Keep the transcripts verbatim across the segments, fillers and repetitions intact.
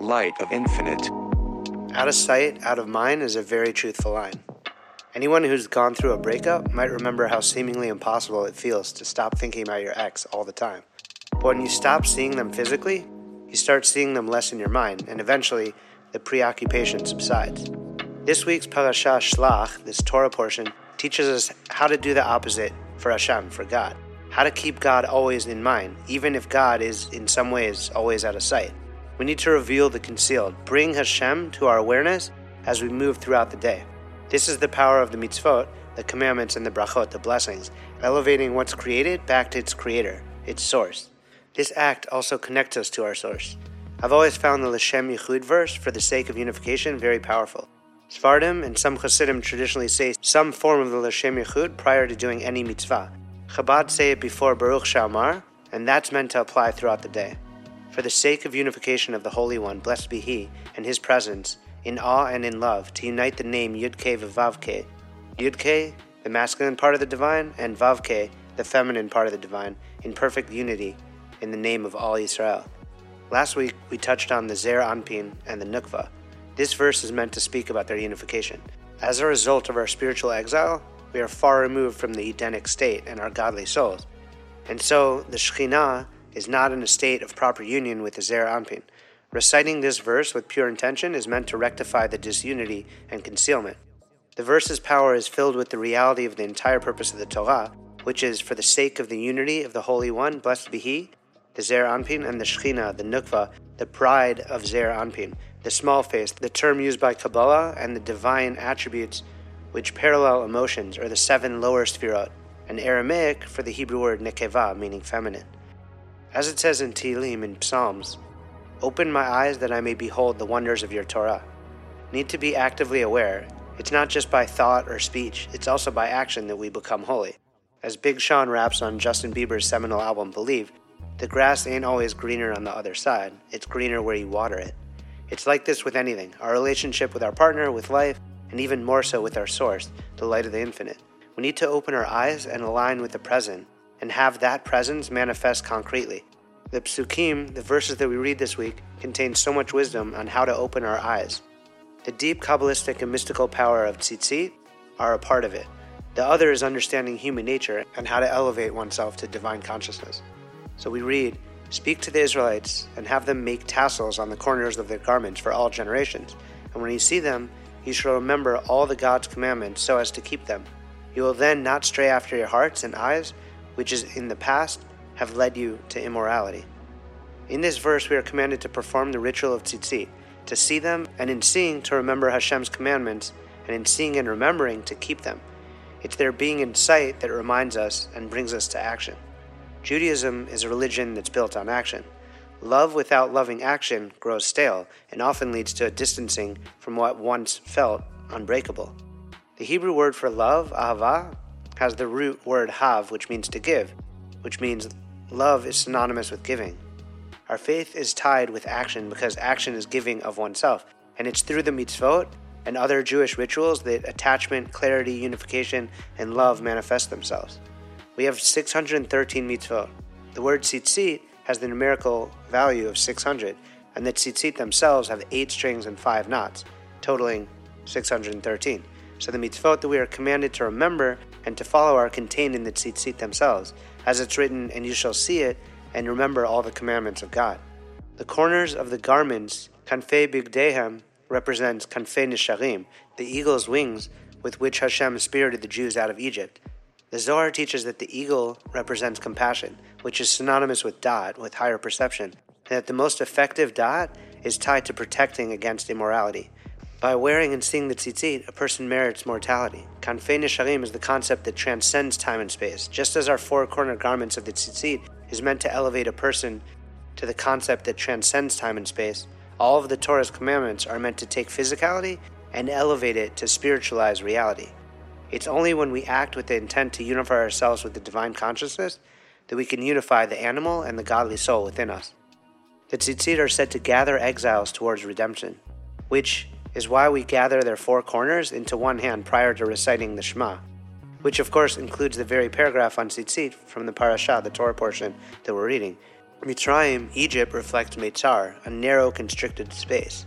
light of infinite. Out of sight, out of mind is a very truthful line. Anyone who's gone through a breakup might remember how seemingly impossible it feels to stop thinking about your ex all the time. But when you stop seeing them physically, you start seeing them less in your mind, and eventually the preoccupation subsides. This week's Parashah Shlach, this Torah portion, teaches us how to do the opposite for Hashem, for God. How to keep God always in mind, even if God is, in some ways, always out of sight. We need to reveal the concealed, bring Hashem to our awareness as we move throughout the day. This is the power of the mitzvot, the commandments and the brachot, the blessings, elevating what's created back to its creator, its source. This act also connects us to our source. I've always found the L'shem Yechud verse, for the sake of unification, very powerful. Sfarim and some Hasidim traditionally say some form of the L'shem Yechud prior to doing any mitzvah. Chabad say it before Baruch Shalmar, and that's meant to apply throughout the day. For the sake of unification of the Holy One, blessed be He, and His presence, in awe and in love, to unite the name Yud-Kay Vav-Kay. Yud-Kay, the masculine part of the divine, and Vav-Kay, the feminine part of the divine, in perfect unity, in the name of all Yisrael. Last week, we touched on the Zeir Anpin and the Nukva. This verse is meant to speak about their unification. As a result of our spiritual exile, we are far removed from the Edenic state and our godly souls. And so, the Shekhinah is not in a state of proper union with the Zeir Anpin. Reciting this verse with pure intention is meant to rectify the disunity and concealment. The verse's power is filled with the reality of the entire purpose of the Torah, which is, for the sake of the unity of the Holy One, blessed be He, the Zeir Anpin, and the Shekhinah, the Nukva, the pride of Zeir Anpin, the small face, the term used by Kabbalah, and the divine attributes which parallel emotions, or the seven lower Sefirot, an Aramaic for the Hebrew word Nekeva, meaning feminine. As it says in Tehillim and Psalms, "Open my eyes that I may behold the wonders of your Torah." Need to be actively aware. It's not just by thought or speech, it's also by action that we become holy. As Big Sean raps on Justin Bieber's seminal album Believe, the grass ain't always greener on the other side, it's greener where you water it. It's like this with anything, our relationship with our partner, with life, and even more so with our source, the light of the infinite. We need to open our eyes and align with the present, and have that presence manifest concretely. The Psukim, the verses that we read this week, contain so much wisdom on how to open our eyes. The deep Kabbalistic and mystical power of Tzitzit are a part of it. The other is understanding human nature and how to elevate oneself to divine consciousness. So we read, "Speak to the Israelites and have them make tassels on the corners of their garments for all generations. And when you see them, you shall remember all the God's commandments so as to keep them. You will then not stray after your hearts and eyes, which is in the past, have led you to immorality." In this verse, we are commanded to perform the ritual of tzitzit, to see them, and in seeing, to remember Hashem's commandments, and in seeing and remembering, to keep them. It's their being in sight that reminds us and brings us to action. Judaism is a religion that's built on action. Love without loving action grows stale and often leads to a distancing from what once felt unbreakable. The Hebrew word for love, ahava, has the root word hav, which means to give, which means love is synonymous with giving. Our faith is tied with action because action is giving of oneself, and it's through the mitzvot and other Jewish rituals that attachment, clarity, unification, and love manifest themselves. We have six hundred thirteen mitzvot. The word tzitzit has the numerical value of six hundred, and the tzitzit themselves have eight strings and five knots, totaling six hundred thirteen. So the mitzvot that we are commanded to remember and to follow are contained in the tzitzit themselves, as it's written, "And you shall see it, and remember all the commandments of God." The corners of the garments, Kanfei Bigdehem, represents Kanfei Nisharim, the eagle's wings with which Hashem spirited the Jews out of Egypt. The Zohar teaches that the eagle represents compassion, which is synonymous with Da'at, with higher perception, and that the most effective Da'at is tied to protecting against immorality. By wearing and seeing the tzitzit, a person merits mortality. Kanfei Nisharim is the concept that transcends time and space. Just as our four-corner garments of the tzitzit is meant to elevate a person to the concept that transcends time and space, all of the Torah's commandments are meant to take physicality and elevate it to spiritualize reality. It's only when we act with the intent to unify ourselves with the divine consciousness that we can unify the animal and the godly soul within us. The tzitzit are said to gather exiles towards redemption, which is why we gather their four corners into one hand prior to reciting the Shema, which of course includes the very paragraph on tzitzit from the parashah, the Torah portion that we're reading. Mitzrayim, Egypt, reflects Mitzar, a narrow, constricted space,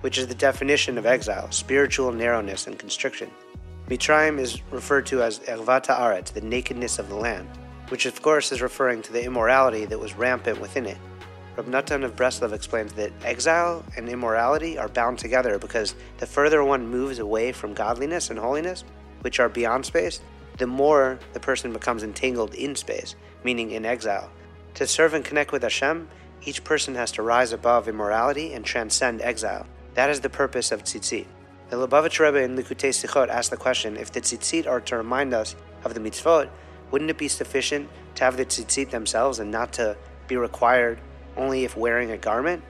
which is the definition of exile, spiritual narrowness and constriction. Mitzrayim is referred to as Ervataaret, the nakedness of the land, which of course is referring to the immorality that was rampant within it. Rabnatan of Breslov explains that exile and immorality are bound together because the further one moves away from godliness and holiness, which are beyond space, the more the person becomes entangled in space, meaning in exile. To serve and connect with Hashem, each person has to rise above immorality and transcend exile. That is the purpose of Tzitzit. The Lubavitch Rebbe in Likutei Sichot asked the question, if the Tzitzit are to remind us of the mitzvot, wouldn't it be sufficient to have the Tzitzit themselves and not to be required only if wearing a garment?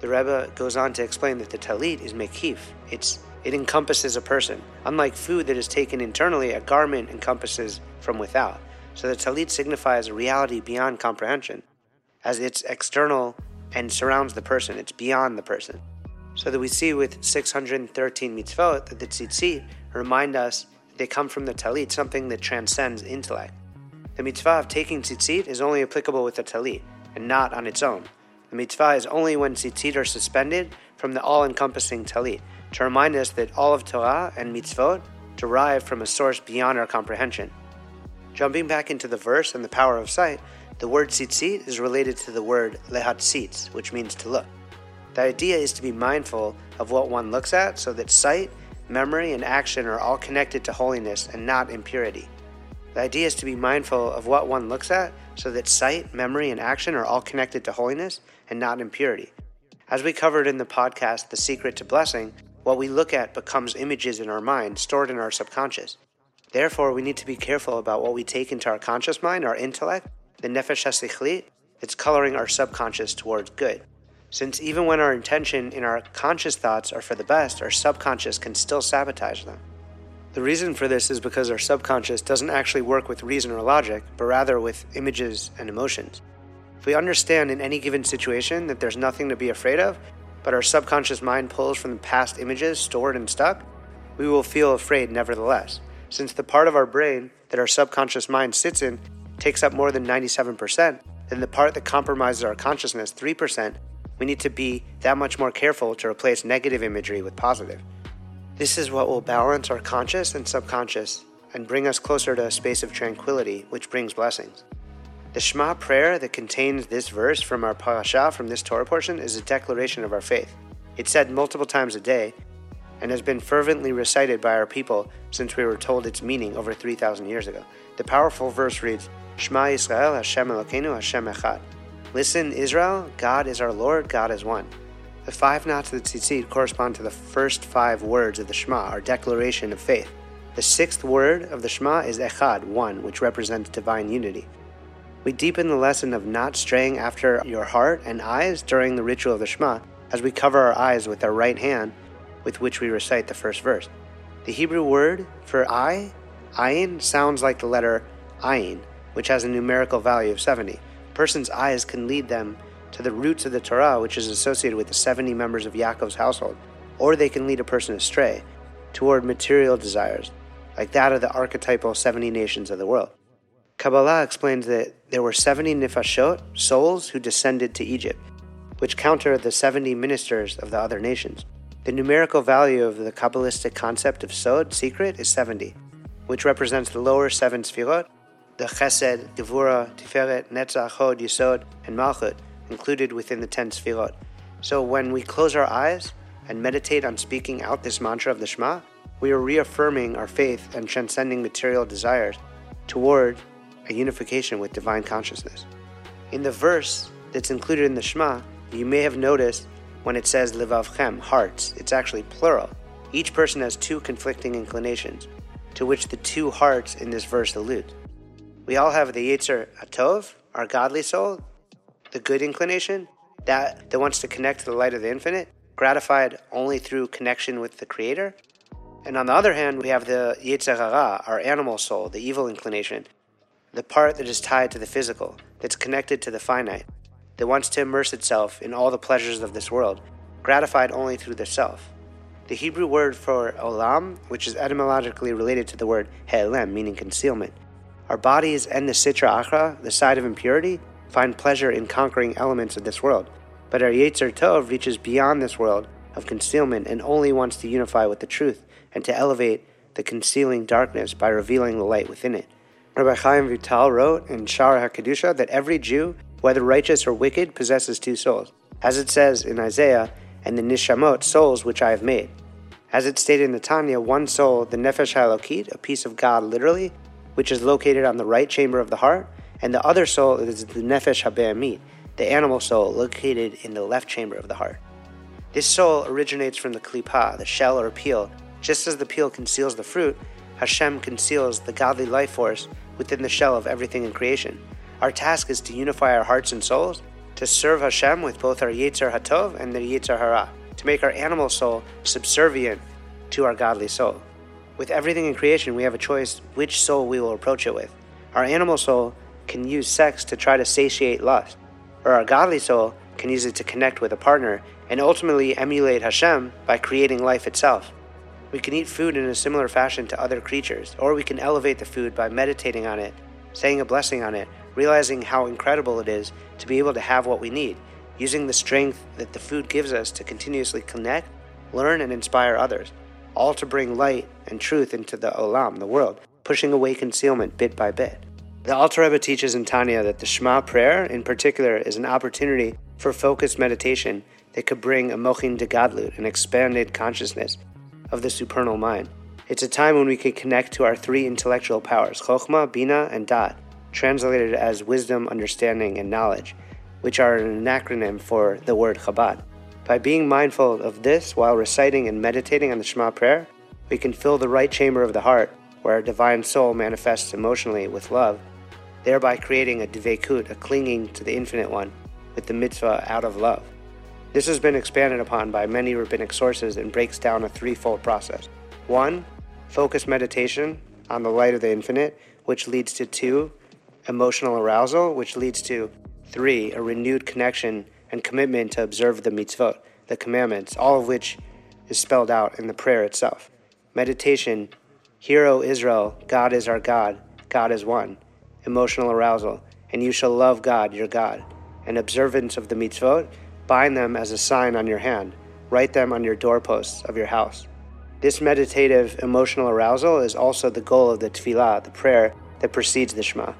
The Rebbe goes on to explain that the Talit is mekif. It's, it encompasses a person. Unlike food that is taken internally, a garment encompasses from without. So the Talit signifies a reality beyond comprehension, as it's external and surrounds the person, it's beyond the person. So that we see with six hundred thirteen mitzvot that the Tzitzit remind us that they come from the Talit, something that transcends intellect. The mitzvah of taking Tzitzit is only applicable with the Talit, and not on its own. The mitzvah is only when tzitzit are suspended from the all-encompassing talit, to remind us that all of Torah and mitzvot derive from a source beyond our comprehension. Jumping back into the verse and the power of sight, the word tzitzit is related to the word lehatzitz, which means to look. The idea is to be mindful of what one looks at so that sight, memory, and action are all connected to holiness and not impurity. The idea is to be mindful of what one looks at so that sight, memory, and action are all connected to holiness and not impurity. As we covered in the podcast, The Secret to Blessing, what we look at becomes images in our mind stored in our subconscious. Therefore, we need to be careful about what we take into our conscious mind, our intellect, the nefesh hasichlit, that's coloring our subconscious towards good. Since even when our intention in our conscious thoughts are for the best, our subconscious can still sabotage them. The reason for this is because our subconscious doesn't actually work with reason or logic, but rather with images and emotions. If we understand in any given situation that there's nothing to be afraid of, but our subconscious mind pulls from the past images stored and stuck, we will feel afraid nevertheless, since the part of our brain that our subconscious mind sits in takes up more than ninety-seven percent, and the part that compromises our consciousness, three percent, we need to be that much more careful to replace negative imagery with positive. This is what will balance our conscious and subconscious and bring us closer to a space of tranquility, which brings blessings. The Shema prayer that contains this verse from our parashah, from this Torah portion, is a declaration of our faith. It's said multiple times a day and has been fervently recited by our people since we were told its meaning over three thousand years ago. The powerful verse reads, Shema Yisrael, Hashem Elokeinu, Hashem Echad. Listen, Israel, God is our Lord, God is one. The five knots of the tzitzit correspond to the first five words of the Shema, our declaration of faith. The sixth word of the Shema is Echad, one, which represents divine unity. We deepen the lesson of not straying after your heart and eyes during the ritual of the Shema, as we cover our eyes with our right hand, with which we recite the first verse. The Hebrew word for eye, ayin, sounds like the letter ayin, which has a numerical value of seventy. A person's eyes can lead them to the roots of the Torah, which is associated with the seventy members of Yaakov's household, or they can lead a person astray toward material desires, like that of the archetypal seventy nations of the world. Kabbalah explains that there were seventy nefashot, souls, who descended to Egypt, which counter the seventy ministers of the other nations. The numerical value of the Kabbalistic concept of sod, secret, is seventy, which represents the lower seven Sefirot, the Chesed, Gevura, Tiferet, Netzach, Hod, Yesod, and Malchut, included within the ten Sefirot. So when we close our eyes and meditate on speaking out this mantra of the Shema, we are reaffirming our faith and transcending material desires toward a unification with divine consciousness. In the verse that's included in the Shema, you may have noticed when it says Levavchem, hearts, it's actually plural. Each person has two conflicting inclinations, to which the two hearts in this verse allude. We all have the Yetzer HaTov, our godly soul, the good inclination, that that wants to connect to the light of the infinite, gratified only through connection with the Creator. And on the other hand, we have the Yetzer Hara, our animal soul, the evil inclination, the part that is tied to the physical, that's connected to the finite, that wants to immerse itself in all the pleasures of this world, gratified only through the self. The Hebrew word for Olam, which is etymologically related to the word He'elem, meaning concealment. Our bodies and the Sitra Achra, the side of impurity, find pleasure in conquering elements of this world, but our Yetzer Tov reaches beyond this world of concealment and only wants to unify with the truth and to elevate the concealing darkness by revealing the light within it. Rabbi Chaim Vital wrote in Sha'ar HaKadusha that every Jew, whether righteous or wicked, possesses two souls, as it says in Isaiah, and the Nishamot, souls which I have made. As it stated in the Tanya, one soul, the Nefesh HaElokit, a piece of God literally, which is located on the right chamber of the heart, and the other soul is the Nefesh HaBe'amit, the animal soul located in the left chamber of the heart. This soul originates from the klipa, the shell or peel. Just as the peel conceals the fruit, Hashem conceals the godly life force within the shell of everything in creation. Our task is to unify our hearts and souls, to serve Hashem with both our Yetzer HaTov and the Yetzer Hara, to make our animal soul subservient to our godly soul. With everything in creation, we have a choice which soul we will approach it with. Our animal soul can use sex to try to satiate lust, or our godly soul can use it to connect with a partner and ultimately emulate Hashem by creating life itself. We can eat food in a similar fashion to other creatures, or we can elevate the food by meditating on it, saying a blessing on it, realizing how incredible it is to be able to have what we need, using the strength that the food gives us to continuously connect, learn, and inspire others, all to bring light and truth into the Olam, the world, pushing away concealment bit by bit. The Alter Rebbe teaches in Tanya that the Shema prayer, in particular, is an opportunity for focused meditation that could bring a Mochin de Gadlut, an expanded consciousness of the supernal mind. It's a time when we can connect to our three intellectual powers, Chokhmah, Bina, and Da'at, translated as wisdom, understanding, and knowledge, which are an acronym for the word Chabad. By being mindful of this while reciting and meditating on the Shema prayer, we can fill the right chamber of the heart where our divine soul manifests emotionally with love, thereby creating a dvekut, a clinging to the Infinite One, with the mitzvah out of love. This has been expanded upon by many rabbinic sources and breaks down a threefold process. One, focused meditation on the light of the infinite, which leads to two, emotional arousal, which leads to three, a renewed connection and commitment to observe the mitzvot, the commandments, all of which is spelled out in the prayer itself. Meditation, Hear, O Israel, God is our God, God is one. Emotional arousal, and you shall love God, your God. An observance of the mitzvot, bind them as a sign on your hand, write them on your doorposts of your house. This meditative emotional arousal is also the goal of the tefillah, the prayer that precedes the Shema.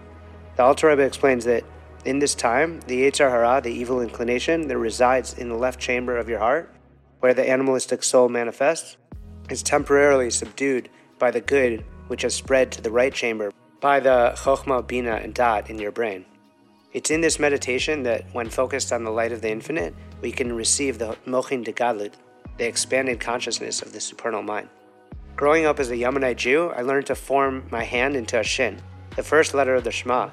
The Alter Rebbe explains that in this time, the Yetzer Hara, the evil inclination that resides in the left chamber of your heart, where the animalistic soul manifests, is temporarily subdued by the good which has spread to the right chamber by the Chokhmah, Bina, and Da'at in your brain. It's in this meditation that, when focused on the light of the infinite, we can receive the Mochin de Gadlut, the expanded consciousness of the supernal mind. Growing up as a Yemenite Jew, I learned to form my hand into a shin, the first letter of the Shema,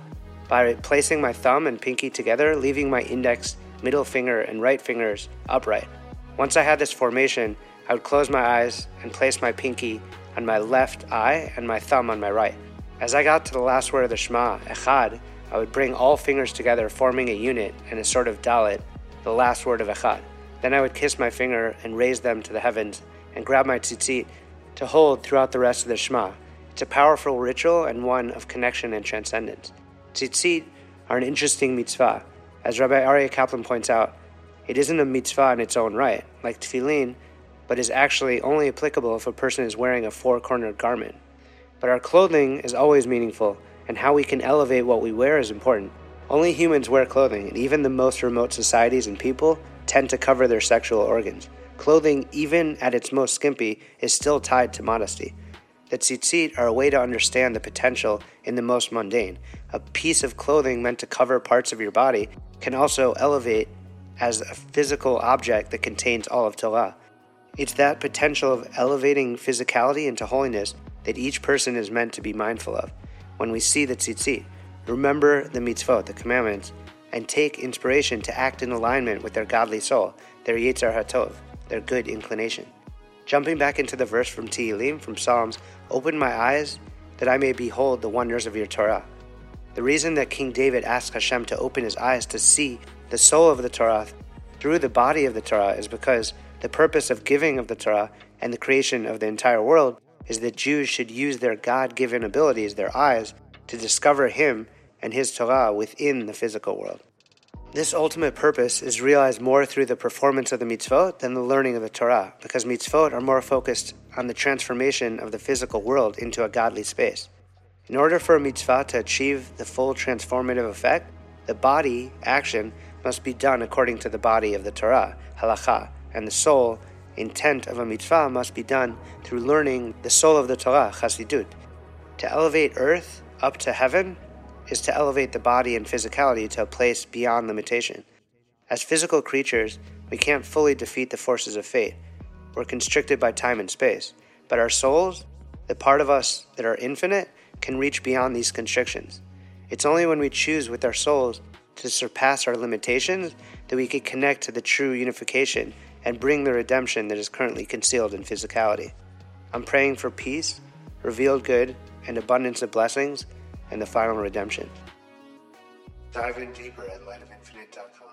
by placing my thumb and pinky together, leaving my index, middle finger, and right fingers upright. Once I had this formation, I would close my eyes and place my pinky on my left eye and my thumb on my right. As I got to the last word of the Shema, Echad, I would bring all fingers together, forming a unit and a sort of Dalit, the last word of Echad. Then I would kiss my finger and raise them to the heavens and grab my tzitzit to hold throughout the rest of the Shema. It's a powerful ritual and one of connection and transcendence. Tzitzit are an interesting mitzvah. As Rabbi Aryeh Kaplan points out, it isn't a mitzvah in its own right, like tefillin, but is actually only applicable if a person is wearing a four-cornered garment. But our clothing is always meaningful, and how we can elevate what we wear is important. Only humans wear clothing, and even the most remote societies and people tend to cover their sexual organs. Clothing, even at its most skimpy, is still tied to modesty. The tzitzit are a way to understand the potential in the most mundane. A piece of clothing meant to cover parts of your body can also elevate as a physical object that contains all of Torah. It's that potential of elevating physicality into holiness that each person is meant to be mindful of. When we see the tzitzit, remember the mitzvot, the commandments, and take inspiration to act in alignment with their godly soul, their Yetzer HaTov, their good inclination. Jumping back into the verse from Tehillim, from Psalms, open my eyes that I may behold the wonders of your Torah. The reason that King David asked Hashem to open his eyes to see the soul of the Torah through the body of the Torah is because the purpose of giving of the Torah and the creation of the entire world is that Jews should use their God-given abilities, their eyes, to discover Him and his Torah within the physical world. This ultimate purpose is realized more through the performance of the mitzvot than the learning of the Torah, because mitzvot are more focused on the transformation of the physical world into a godly space. In order for a mitzvah to achieve the full transformative effect, the body action must be done according to the body of the Torah, halakha, and the soul intent of a mitzvah must be done through learning the soul of the Torah, chasidut. To elevate earth up to heaven is to elevate the body and physicality to a place beyond limitation. As physical creatures, we can't fully defeat the forces of fate. We're constricted by time and space. But our souls, the part of us that are infinite, can reach beyond these constrictions. It's only when we choose with our souls to surpass our limitations that we can connect to the true unification and bring the redemption that is currently concealed in physicality. I'm praying for peace, revealed good, and abundance of blessings, and the final redemption. Dive in deeper at light of infinite dot com.